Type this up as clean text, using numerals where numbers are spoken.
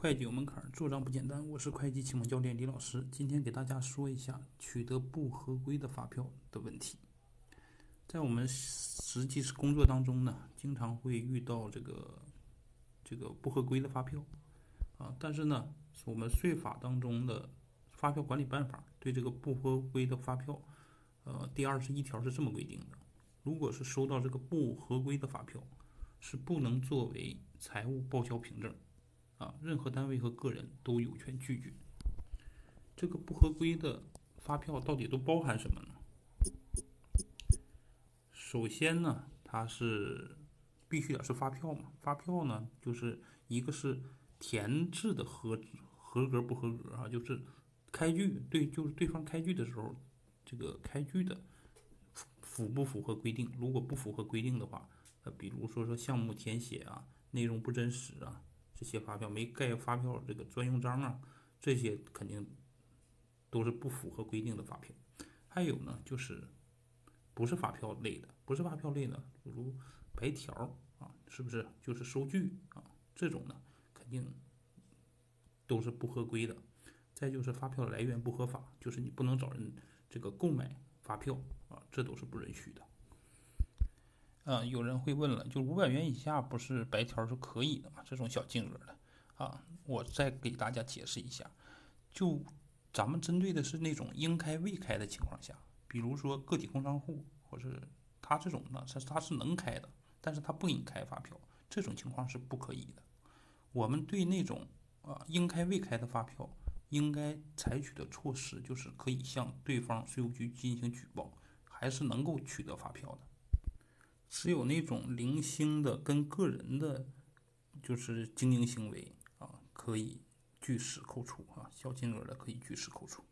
会计有门槛，做账不简单。我是会计启蒙教练李老师，今天给大家说一下取得不合规的发票的问题。在我们实际工作当中呢，经常会遇到这个不合规的发票啊，但是呢，我们税法当中的发票管理办法对这个不合规的发票，第21条是这么规定的：如果是收到这个不合规的发票，是不能作为财务报销凭证。啊，任何单位和个人都有权拒绝。这个不合规的发票到底都包含什么呢？首先呢，它是必须得是发票嘛。发票呢，就是一个是填制的合格不合格啊，就是开具就是对方开具的时候，这个开具的符不符合规定。如果不符合规定的话，比如说项目填写啊，内容不真实啊。这些发票没盖发票这个专用章啊，这些肯定都是不符合规定的发票。还有呢，就是不是发票类的，比如白条啊，是不是就是收据啊？这种呢，肯定都是不合规的。再就是发票来源不合法，就是你不能找人这个购买发票啊，这都是不允许的。有人会问了，就500元以下不是白条是可以的吗？这种小金额的啊，我再给大家解释一下。就咱们针对的是那种应开未开的情况下，比如说个体工商户，或者他这种呢，他是能开的，但是他不给你开发票，这种情况是不可以的。我们对那种应开未开的发票，应该采取的措施就是可以向对方税务局进行举报，还是能够取得发票的。只有那种零星的跟个人的就是经营行为啊，可以据实扣除啊，小金额的可以据实扣除。